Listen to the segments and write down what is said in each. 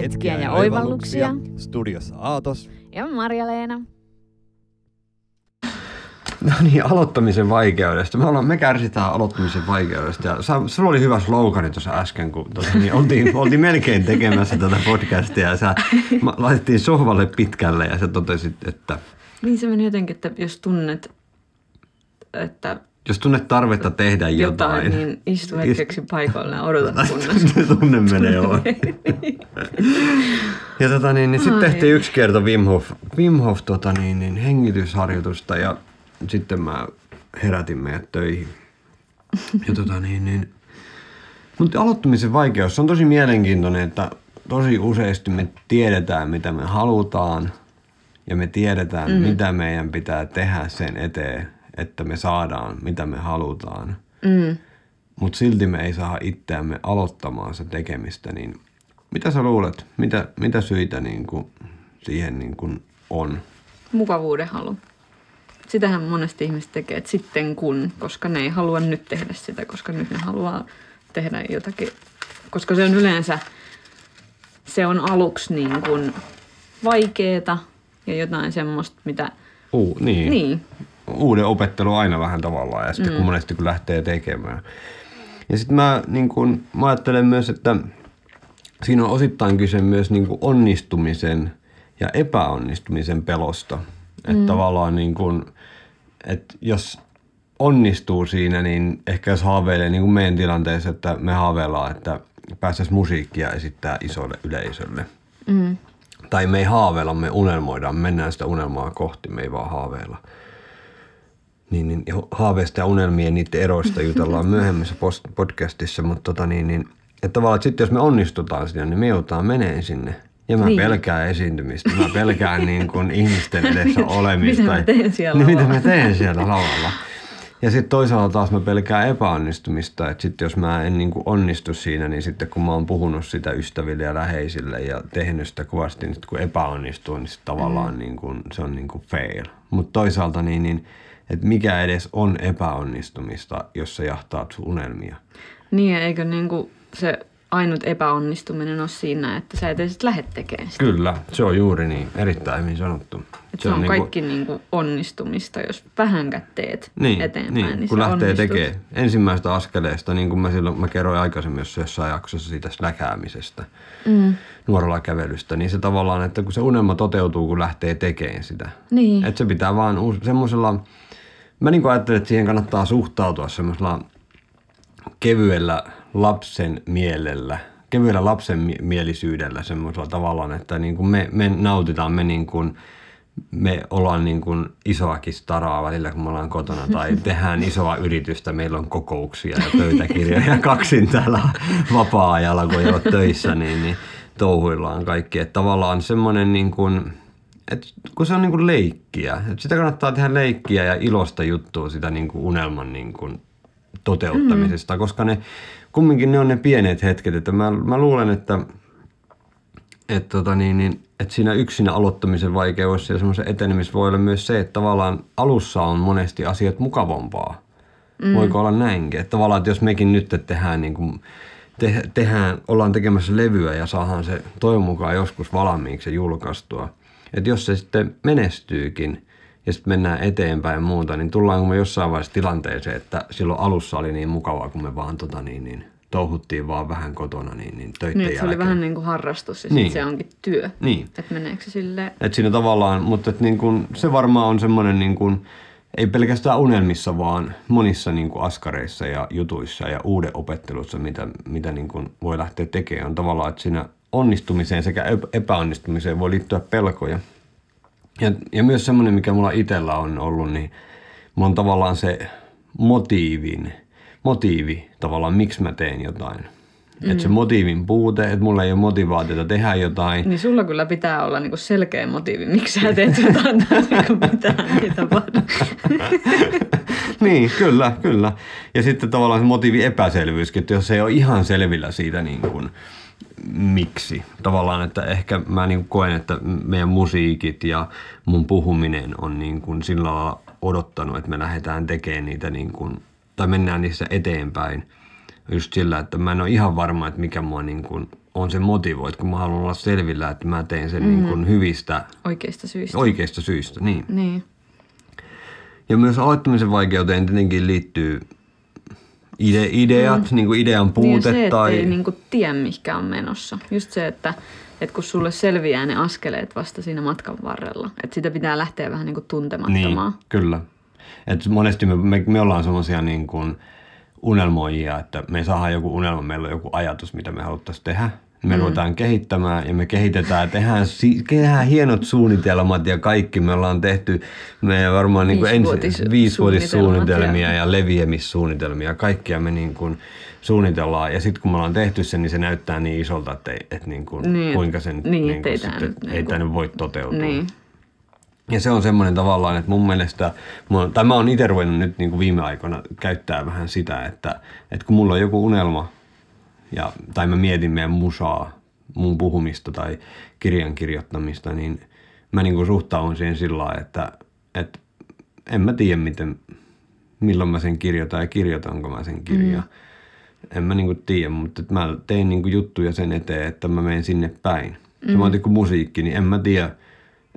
Hetkiä ja oivalluksia. Studiossa Aatos. Ja Marja-Leena. No niin, aloittamisen vaikeudesta. Me kärsitään aloittamisen vaikeudesta. Ja sulla oli hyvä slogani tuossa äsken, kun niin oltiin melkein tekemässä tätä podcastia. Ja laitettiin sohvalle pitkälle ja sä totesit, että... Niin se meni jotenkin, että jos tunnet, että... Jos tunnet tarvetta tehdä jotain niin istu hetkeksi paikoilla ja odota kunnes. Tunne menee on. Ja niin sitten tehtiin yksi kerta Wim Hof hengitysharjoitusta ja sitten mä herätin meidät töihin. Ja mutta aloittamisen vaikeus, se on tosi mielenkiintoinen, että tosi useasti me tiedetään, mitä me halutaan ja me tiedetään, mitä meidän pitää tehdä sen eteen, että me saadaan, mitä me halutaan. Mutta silti me ei saa itseämme aloittamaan se tekemistä. Niin mitä sä luulet? Mitä syitä siihen on? Mukavuuden halu. Sitähän monesti ihmiset tekee, että sitten kun, koska ne ei halua nyt tehdä sitä, koska nyt ne haluaa tehdä jotakin. Koska se on yleensä, se on aluksi vaikeeta ja jotain semmoista, mitä... Niin. Uuden opettelu aina vähän tavallaan ja sitten kun monesti kun lähtee tekemään. Ja sitten mä, mä ajattelen myös, että siinä on osittain kyse myös onnistumisen ja epäonnistumisen pelosta. Että tavallaan että jos onnistuu siinä, niin ehkä jos haaveilee meidän tilanteessa, että me haaveillaan, että päästäisiin musiikkia esittää isolle yleisölle. Tai me ei haaveilla, me unelmoidaan, mennään sitä unelmaa kohti, me ei vaan haaveilla. Niin haaveista ja unelmien niiden eroista jutellaan myöhemmässä podcastissa, mutta että tavallaan, että sitten jos me onnistutaan siinä, niin me joudutaan meneen sinne. Ja mä pelkään esiintymistä, mä pelkään ihmisten edessä olemista. Mitä mä teen siellä lavalla? Ja sitten toisaalta taas mä pelkään epäonnistumista, että sitten jos mä en onnistu siinä, niin sitten kun mä oon puhunut sitä ystäville ja läheisille ja tehnyt sitä kovasti, niin kun epäonnistuu, niin sitten tavallaan se on fail. Mutta toisaalta että mikä edes on epäonnistumista, jos sä jahtaat sun unelmia. Niin, eikö se ainut epäonnistuminen ole siinä, että sä et edes lähde tekemään sitä. Kyllä, se on juuri niin. Erittäin hyvin sanottu. Se on kaikki onnistumista, jos vähänkään teet eteenpäin, niin kun lähtee tekemään ensimmäistä askeleesta, niin kuin mä kerroin aikaisemmin jossain jaksossa siitä släkäämisestä, nuorella kävelystä, niin se tavallaan, että kun se unelma toteutuu, kun lähtee tekemään sitä. Niin. Että se pitää vaan semmoisella... Mä ajattelen, että siihen kannattaa suhtautua semmoisella kevyellä lapsen mielellä, kevyellä lapsen mielisyydellä semmoisella tavallaan, että me nautitaan, me ollaan isoakin staraa välillä, kun me ollaan kotona tai tehdään isoa yritystä, meillä on kokouksia ja pöytäkirjoja kaksin täällä vapaa-ajalla, kun ei ole töissä, niin touhuillaan kaikki. Että tavallaan semmoinen kun se on leikkiä, että sitä kannattaa tehdä leikkiä ja ilosta juttua sitä unelman toteuttamisesta, koska kumminkin ne on ne pienet hetket, että mä luulen, että siinä yksinä aloittamisen vaikeus ja semmoisen etenemis voi olla myös se, että tavallaan alussa on monesti asiat mukavampaa. Voiko olla näinkin? Että tavallaan, että jos mekin nyt tehdään ollaan tekemässä levyä ja saadaan se toivon mukaan joskus valmiiksi ja julkaistua. Että jos se sitten menestyykin ja sitten mennään eteenpäin ja muuta, niin tullaanko me jossain vaiheessa tilanteeseen, että silloin alussa oli niin mukavaa, kun me vaan touhuttiin vaan vähän kotona töitten jälkeen. Nyt se oli vähän harrastus ja sitten se onkin työ. Niin. Että meneekö se silleen? Että siinä tavallaan, mutta se varmaan on semmoinen ei pelkästään unelmissa, vaan monissa askareissa ja jutuissa ja uuden opettelussa, mitä voi lähteä tekemään, on tavallaan, että siinä onnistumiseen sekä epäonnistumiseen voi liittyä pelkoja. Ja myös semmoinen, mikä mulla itsellä on ollut, niin mulla on tavallaan se motiivi tavallaan, miksi mä teen jotain. Että se motiivin puute, että mulla ei ole motivaatiota tehdä jotain. Niin sulla kyllä pitää olla selkeä motiivi, miksi sä teet jotain tai mitään ei tapahdu. Niin, kyllä. Ja sitten tavallaan se motiivi epäselvyyskin, että jos ei ole ihan selvillä siitä miksi. Tavallaan, että ehkä mä koen, että meidän musiikit ja mun puhuminen on sillä lailla odottanut, että me lähdetään tekemään niitä tai mennään niissä eteenpäin. Just sillä, että mä en ole ihan varma, että mikä mua on se motivoit, kun mä haluan olla selvillä, että mä teen sen niin kuin hyvistä... Oikeista syistä, niin. Niin. Ja myös aloittamisen vaikeuteen tietenkin liittyy ideat, niin kuin idean puute niin, tai... Niin se, ettei niin kuin tiedä, mihinkä on menossa. Just se, että kun sulle selviää ne askeleet vasta siinä matkan varrella. Että sitä pitää lähteä vähän niin kuin tuntemattomaan. Niin, kyllä. Et monesti me ollaan semmoisia niin kuin unelmoijia, että me saadaan joku unelma, meillä on joku ajatus, mitä me haluttaisiin tehdä. Me ruvetaan kehittämään ja me kehitetään, tehdään hienot suunnitelmat ja kaikki. Me ollaan tehty meidän varmaan niin kuin viisivuotissuunnitelmia ja leviämissuunnitelmia. Kaikkia me niin kuin suunnitellaan ja sitten kun me ollaan tehty sen, niin se näyttää niin isolta, että niin kuin, niin, kuinka sen niin kuin sitten, niin ei tänne voi toteutua. Niin. Ja se on semmoinen tavallaan, että mun mielestä, tai mä oon itse ruvennut nyt niin kuin viime aikoina käyttää vähän sitä, että kun mulla on joku unelma, tai mä mietin meidän musaa, mun puhumista tai kirjan kirjoittamista, niin mä niin kuin suhtaudun siihen sillä lailla, että en mä tiedä, milloin mä sen kirjoitan ja kirjoitanko mä sen kirjan. En mä niin kuin tiedä, mutta mä teen niin kuin juttuja sen eteen, että mä menen sinne päin. Mä otin kuin musiikki, niin en mä tiedä.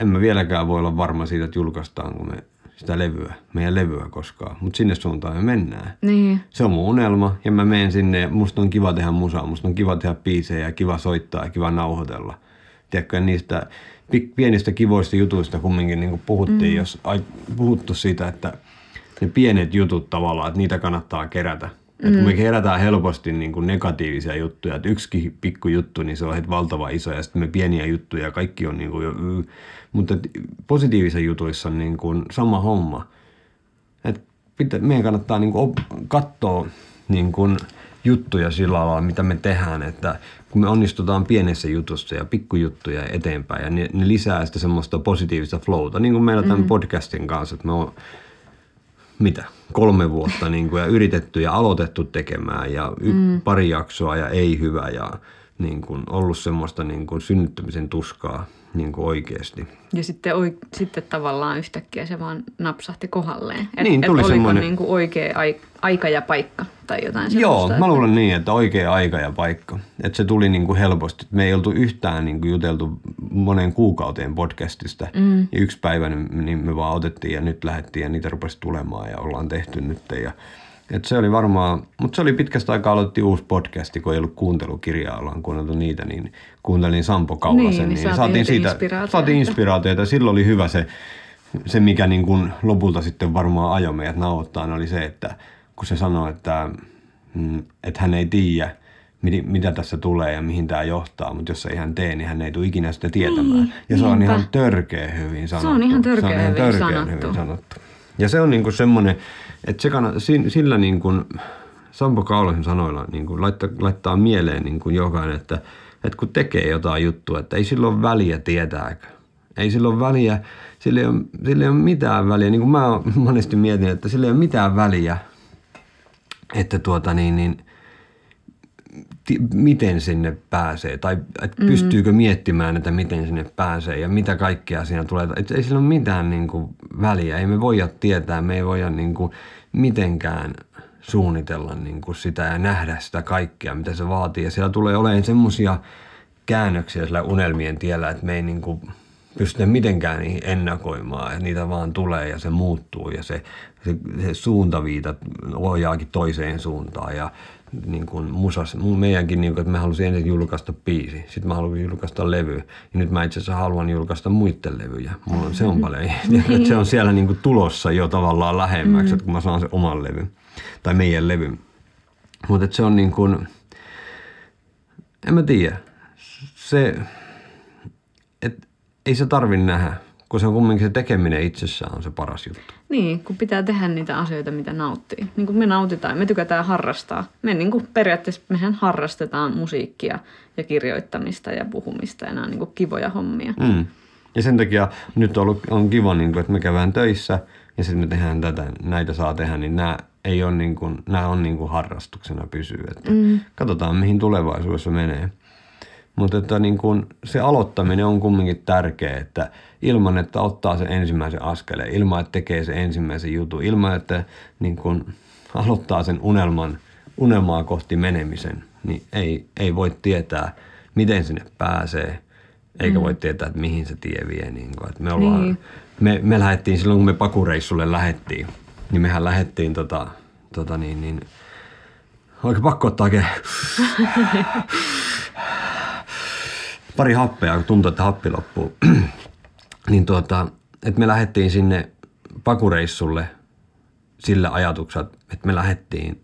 En mä vieläkään voi olla varma siitä, että julkaistaanko me sitä levyä, meidän levyä koskaan. Mutta sinne suuntaan me mennään. Niin. Se on mun unelma ja mä menen sinne. Musta on kiva tehdä musaa, musta on kiva tehdä biisejä, kiva soittaa ja kiva nauhoitella. Tiedätkö, niistä pienistä kivoista jutuista kumminkin niin kuin puhuttiin, jos puhuttu siitä, että ne pienet jutut tavallaan, että niitä kannattaa kerätä. Että kun me kerätään helposti niin kuin negatiivisia juttuja, että yksikin pikku juttu, niin se on heti valtava iso ja sitten me pieniä juttuja kaikki on niin kuin jo... Mutta positiivisissa jutuissa on niin kuin sama homma. Että meidän kannattaa niin kuin katsoa niin kuin juttuja sillä lailla, mitä me tehdään, että kun me onnistutaan pienessä jutussa ja pikkujuttuja eteenpäin ja ne lisää sitä semmoista positiivista flowta, niin kuin meillä tämän podcastin kanssa, että me on... 3 vuotta niin kuin, ja yritetty ja aloitettu tekemään ja pari jaksoa ja ei hyvä ja niin kuin, ollut semmoista niin kuin, synnyttämisen tuskaa niin kuin oikeasti. Ja sitten tavallaan yhtäkkiä se vaan napsahti kohdalleen. Niin, tuli oliko semmoinen... niin kuin oikea aika ja paikka tai jotain sellaista? Joo, mä luulen niin, että oikea aika ja paikka. Että se tuli niin kuin helposti. Me ei oltu yhtään niin kuin juteltu moneen kuukauteen podcastista. Ja yksi päivä niin me vaan otettiin ja nyt lähdettiin ja niitä rupesi tulemaan ja ollaan tehty nyt. Ja, että se oli varmaan, mutta se oli pitkästä aikaa aloitettiin uusi podcasti, kun ei ollut kuuntelukirjaa, ollaan kuunneltu niitä, niin kuuntelin Sampo Kaulasen. Niin saatiin inspiraatioita. Silloin oli hyvä se mikä niin kuin lopulta sitten varmaan ajoi meidät nauhoittaa, oli se, että kun se sanoi, että hän ei tiedä, mitä tässä tulee ja mihin tämä johtaa, mutta jos ei hän tee, niin hän ei tule ikinä sitä tietämään. Niin, ja se on ihan törkeä hyvin sanottu. Se on ihan törkeä hyvin sanottu. Ja se on niin kuin semmoinen, että sillä niin kuin Sampo Kaulasen sanoilla niin kuin laittaa mieleen niin kuin jokainen, että kun tekee jotain juttua, että ei sillä ole väliä tietääkö. Ei sillä ole väliä, sillä ei ole mitään väliä. Niin kuin mä monesti mietin, että sillä ei ole mitään väliä, että miten sinne pääsee tai että pystyykö miettimään, että miten sinne pääsee ja mitä kaikkea siinä tulee. Et ei sillä ole mitään niin kuin väliä, ei me voida tietää, me ei voida niin kuin mitenkään suunnitella niin kuin sitä ja nähdä sitä kaikkea, mitä se vaatii. Ja siellä tulee olemaan semmoisia käännöksiä sillä unelmien tiellä, että me ei niin kuin pystytä mitenkään ennakoimaan, että niitä vaan tulee ja se muuttuu ja se suuntaviita ohjaakin toiseen suuntaan ja niin kuin meidänkin, niin kuin, että mä halusin ensin julkaista biisi, sitten mä halusin julkaista levy ja nyt mä itse asiassa haluan julkaista muiden levyjä. Se on paljon, että se on siellä niin kuin tulossa jo tavallaan lähemmäksi, että kun mä saan sen oman levyn tai meidän levyn. Mutta se on niin kuin, en mä tiedä, että ei se tarvi nähdä, kun se on kumminkin se tekeminen itsessään on se paras juttu. Niin, kun pitää tehdä niitä asioita, mitä nauttii. Niin kuin me nautitaan, me tykätään harrastaa. Me niin kuin periaatteessa mehän harrastetaan musiikkia ja kirjoittamista ja puhumista ja nämä on niin kuin kivoja hommia. Ja sen takia nyt on kiva, niin kuin, että me käydään töissä ja sitten me tehdään tätä, näitä saa tehdä, niin nämä on niin kuin harrastuksena pysyy. Että katsotaan, mihin tulevaisuudessa menee. Mutta että niin kun se aloittaminen on kumminkin tärkeä, että ilman, että ottaa sen ensimmäisen askeleen, ilman, että tekee sen ensimmäisen jutun, ilman, että niin kun aloittaa sen unelmaa kohti menemisen, niin ei voi tietää, miten sinne pääsee, eikä voi tietää, että mihin se tie vie. Niin kuin, että me lähdettiin silloin, kun me pakureissulle lähdettiin, niin mehän lähdettiin oikein pakko ottaa pari happea, kun tuntuu, että happi loppuu. Niin että me lähdettiin sinne pakureissulle sillä ajatuksella, että me lähdettiin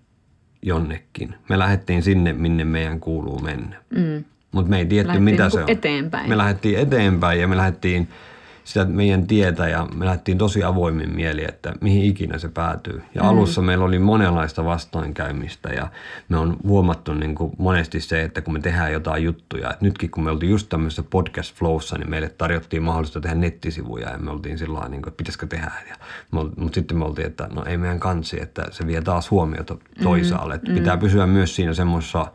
jonnekin. Me lähdettiin sinne, minne meidän kuuluu mennä. Mm. Mutta me ei tiedetty, mitä se on. Eteenpäin. Me lähdettiin eteenpäin ja me lähdettiin sitä meidän tietä ja me lähdettiin tosi avoimin mieli, että mihin ikinä se päätyy. Ja alussa meillä oli monenlaista vastoinkäymistä ja me on huomattu niin kuin monesti se, että kun me tehdään jotain juttuja, että nytkin kun me oltiin just tämmöisessä podcast flowssa, niin meille tarjottiin mahdollista tehdä nettisivuja ja me oltiin sillä tavalla, niin kuin, että pitäisikö tehdä. Mutta sitten me oltiin, että no ei meidän kansi, että se vie taas huomiota toisaalle. Että pitää pysyä myös siinä semmoisessa,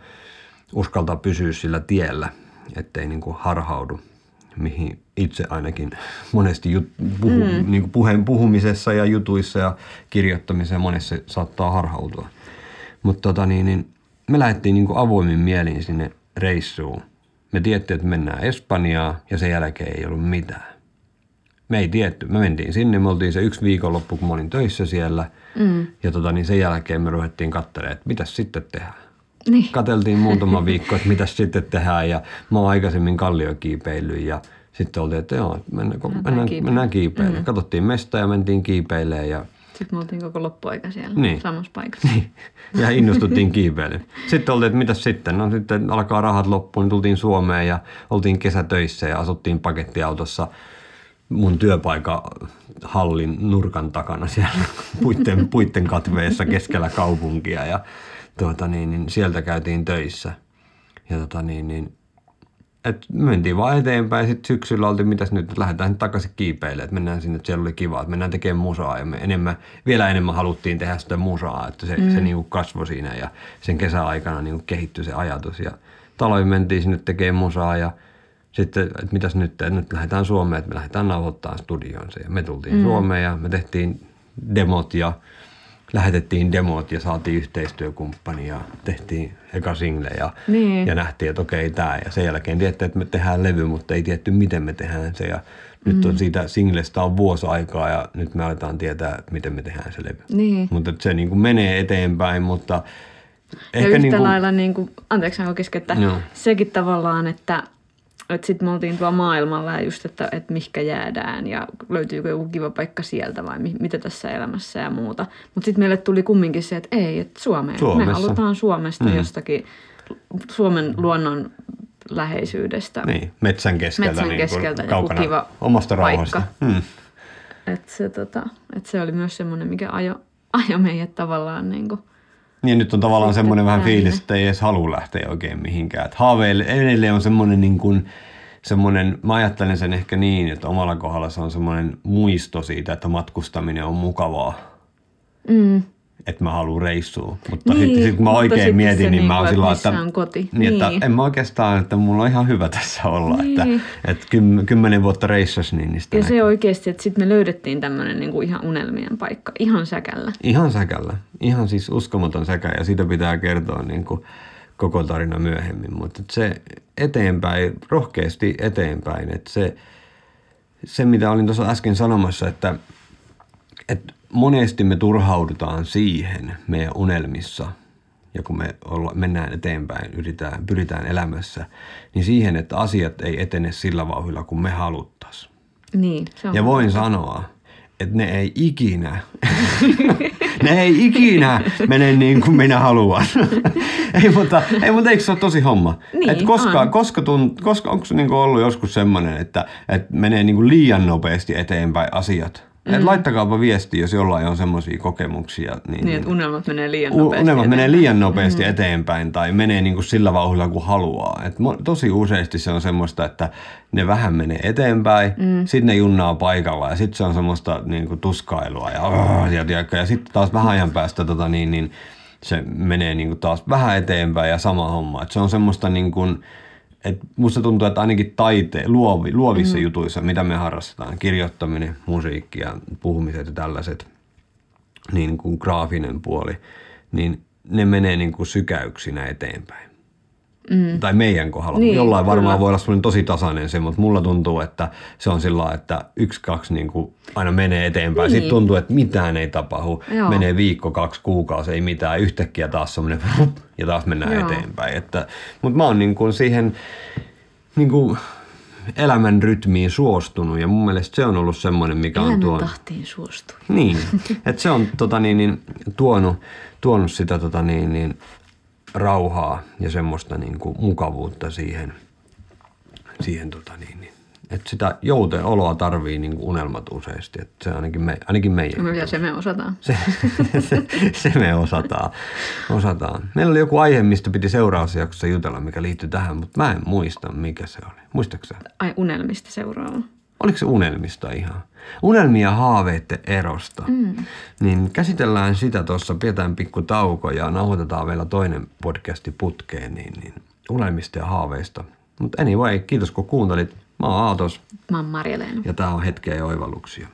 uskaltaa pysyä sillä tiellä, ettei niin kuin harhaudu. Mihin itse ainakin monesti niin puheen puhumisessa ja jutuissa ja kirjoittamisessa monessa saattaa harhautua. Mutta me lähdettiin niin kuin avoimin mielin sinne reissuun. Me tiedettiin, että mennään Espanjaan ja sen jälkeen ei ollut mitään. Me ei tiedetty. Me mentiin sinne, me oltiin se yksi viikonloppu, kun mä olin töissä siellä. Ja sen jälkeen me ruvettiin katselemaan, että mitäs sitten tehdään. Niin. Katseltiin muutama viikko, että mitä sitten tehdään ja mä oon aikaisemmin kalliokiipeillyt ja sitten oltiin, että joo, mennään kiipeilemään. Katsottiin mestä ja mentiin kiipeilemään. Ja... sitten me oltiin koko loppuaika siellä samassa paikassa. Niin. Ja innostuttiin kiipeilemään. Sitten oltiin, että mitäs sitten? No sitten alkaa rahat loppuun, niin tultiin Suomeen ja oltiin kesätöissä ja asuttiin pakettiautossa mun työpaikan hallin nurkan takana siellä puitten katveessa keskellä kaupunkia ja sieltä käytiin töissä ja mentiin vaan eteenpäin. Sitten syksyllä oltiin, mitäs nyt, lähdetään nyt takaisin kiipeilemään, että mennään sinne, että siellä oli kiva, että mennään tekemään musaa. Ja me vielä enemmän haluttiin tehdä sitä musaa, että se niin kuin kasvoi siinä ja sen kesäaikana niin kuin kehittyi se ajatus. Ja taloihin mentiin sinne tekemään musaa ja sitten, että mitäs nyt, että nyt lähdetään Suomeen, että me lähdetään nauhoittamaan studioon se. Ja me tultiin Suomeen ja me tehtiin demot ja... lähetettiin demot ja saatiin yhteistyökumppani ja tehtiin eka single ja nähtiin, että okei, tää. Ja sen jälkeen tiedettiin, että me tehdään levy, mutta ei tiedetty, miten me tehdään se. Ja nyt on siitä singlestä on vuosi aikaa ja nyt me aletaan tietää, miten me tehdään se levy. Niin. Mutta se niin kuin menee eteenpäin, mutta... ehkä ja yhtä lailla, niin kuin, anteeksi, mä keskeytän, sekin tavallaan, että sitten me oltiin tuolla maailmalla ja just, että mihkä jäädään ja löytyykö joku kiva paikka sieltä vai mitä tässä elämässä ja muuta. Mutta sitten meille tuli kumminkin se, että ei, että Suomessa. Me halutaan Suomesta jostakin Suomen luonnon läheisyydestä. Niin, metsän keskeltä niin kaukana kiva omasta rauhasta. Että se oli myös semmoinen, mikä ajo meidät tavallaan niinku... niin nyt on tavallaan semmoinen vähän fiilis, että ei edes halua lähteä oikein mihinkään. Että haaveille edelleen on semmoinen, niin kuin, semmoinen, mä ajattelen sen ehkä niin, että omalla kohdalla se on semmoinen muisto siitä, että matkustaminen on mukavaa. Että mä haluan reissua. Mutta niin, sitten kun mä oikein mietin, niin mä oon sillä että, että en mä oikeastaan, että mulla on ihan hyvä tässä olla. Niin. Että 10 vuotta reissas, niin niistä ja näkyy. Se oikeasti, että sitten me löydettiin tämmöinen niin kuin ihan unelmien paikka, ihan säkällä. Ihan säkällä. Ihan siis uskomaton säkä ja siitä pitää kertoa niin kuin koko tarina myöhemmin. Mutta se eteenpäin, rohkeasti eteenpäin. Että se mitä olin tuossa äsken sanomassa, että monesti me turhaudutaan siihen meidän unelmissa, ja kun me mennään eteenpäin, pyritään elämässä, niin siihen, että asiat ei etene sillä vauhdilla, kun me haluttaisiin. Niin, ja voin sanoa, että ne ei ikinä mene niin kuin minä haluan. Ei, mutta eikö se ole tosi homma? Niin, et koska onko niin kuin ollut joskus semmoinen, että menee niin kuin liian nopeasti eteenpäin asiat? Et laittakaapa viestiä, jos jollain on semmoisia kokemuksia. Niin että unelmat menee liian nopeasti eteenpäin tai menee niin kuin sillä vauhdilla kuin haluaa. Et tosi useasti se on semmoista, että ne vähän menee eteenpäin, sitten ne junnaa paikalla ja sitten se on semmoista niin kuin tuskailua ja sitten taas vähän ajan päästä se menee niin kuin taas vähän eteenpäin ja sama homma. Et se on semmoista niin kuin... musta tuntuu, että ainakin luovissa jutuissa, mitä me harrastetaan, kirjoittaminen, musiikki ja puhumiset ja tällaiset, niin kuin graafinen puoli, niin ne menee niin kuin sykäyksinä eteenpäin. tai meidän kohdalla. Niin, jollain kyllä. Varmaan voi olla semmoinen tosi tasainen se, mutta mulla tuntuu, että se on sillä lailla, että 1-2 niin kuin aina menee eteenpäin. Niin. Sitten tuntuu, että mitään ei tapahdu. Joo. Menee viikko, 2 kuukausi, ei mitään. Yhtäkkiä taas semmoinen ja taas mennään Joo. eteenpäin. Mutta mä oon niin kuin siihen niin kuin elämän rytmiin suostunut ja mun mielestä se on ollut semmoinen, mikä elämän on tuonut. Elämän tahtiin suostui. Niin, että se on tuonut sitä rauhaa ja semmoista mukavuutta siihen että sitä joutenoloa tarvii unelmat useasti, että se ainakin meidän. Ja se me osataan. Se me osataan. Meillä oli joku aihe, mistä piti seuraavassa jaksossa jutella, mikä liittyy tähän, mutta mä en muista, mikä se oli. Muistatko sä? Ai, unelmista seuraava. Oliko se unelmista ihan? Unelmia haaveiden erosta. Niin käsitellään sitä tuossa, pidetään pikku tauko ja nauhoitetaan vielä toinen podcasti putkeen, niin unelmista ja haaveista. Mutta anyway, kiitos kun kuuntelit. Mä oon Aatos. Mä oon Marja-Leena. Ja tää on Hetkeä ja oivalluksia.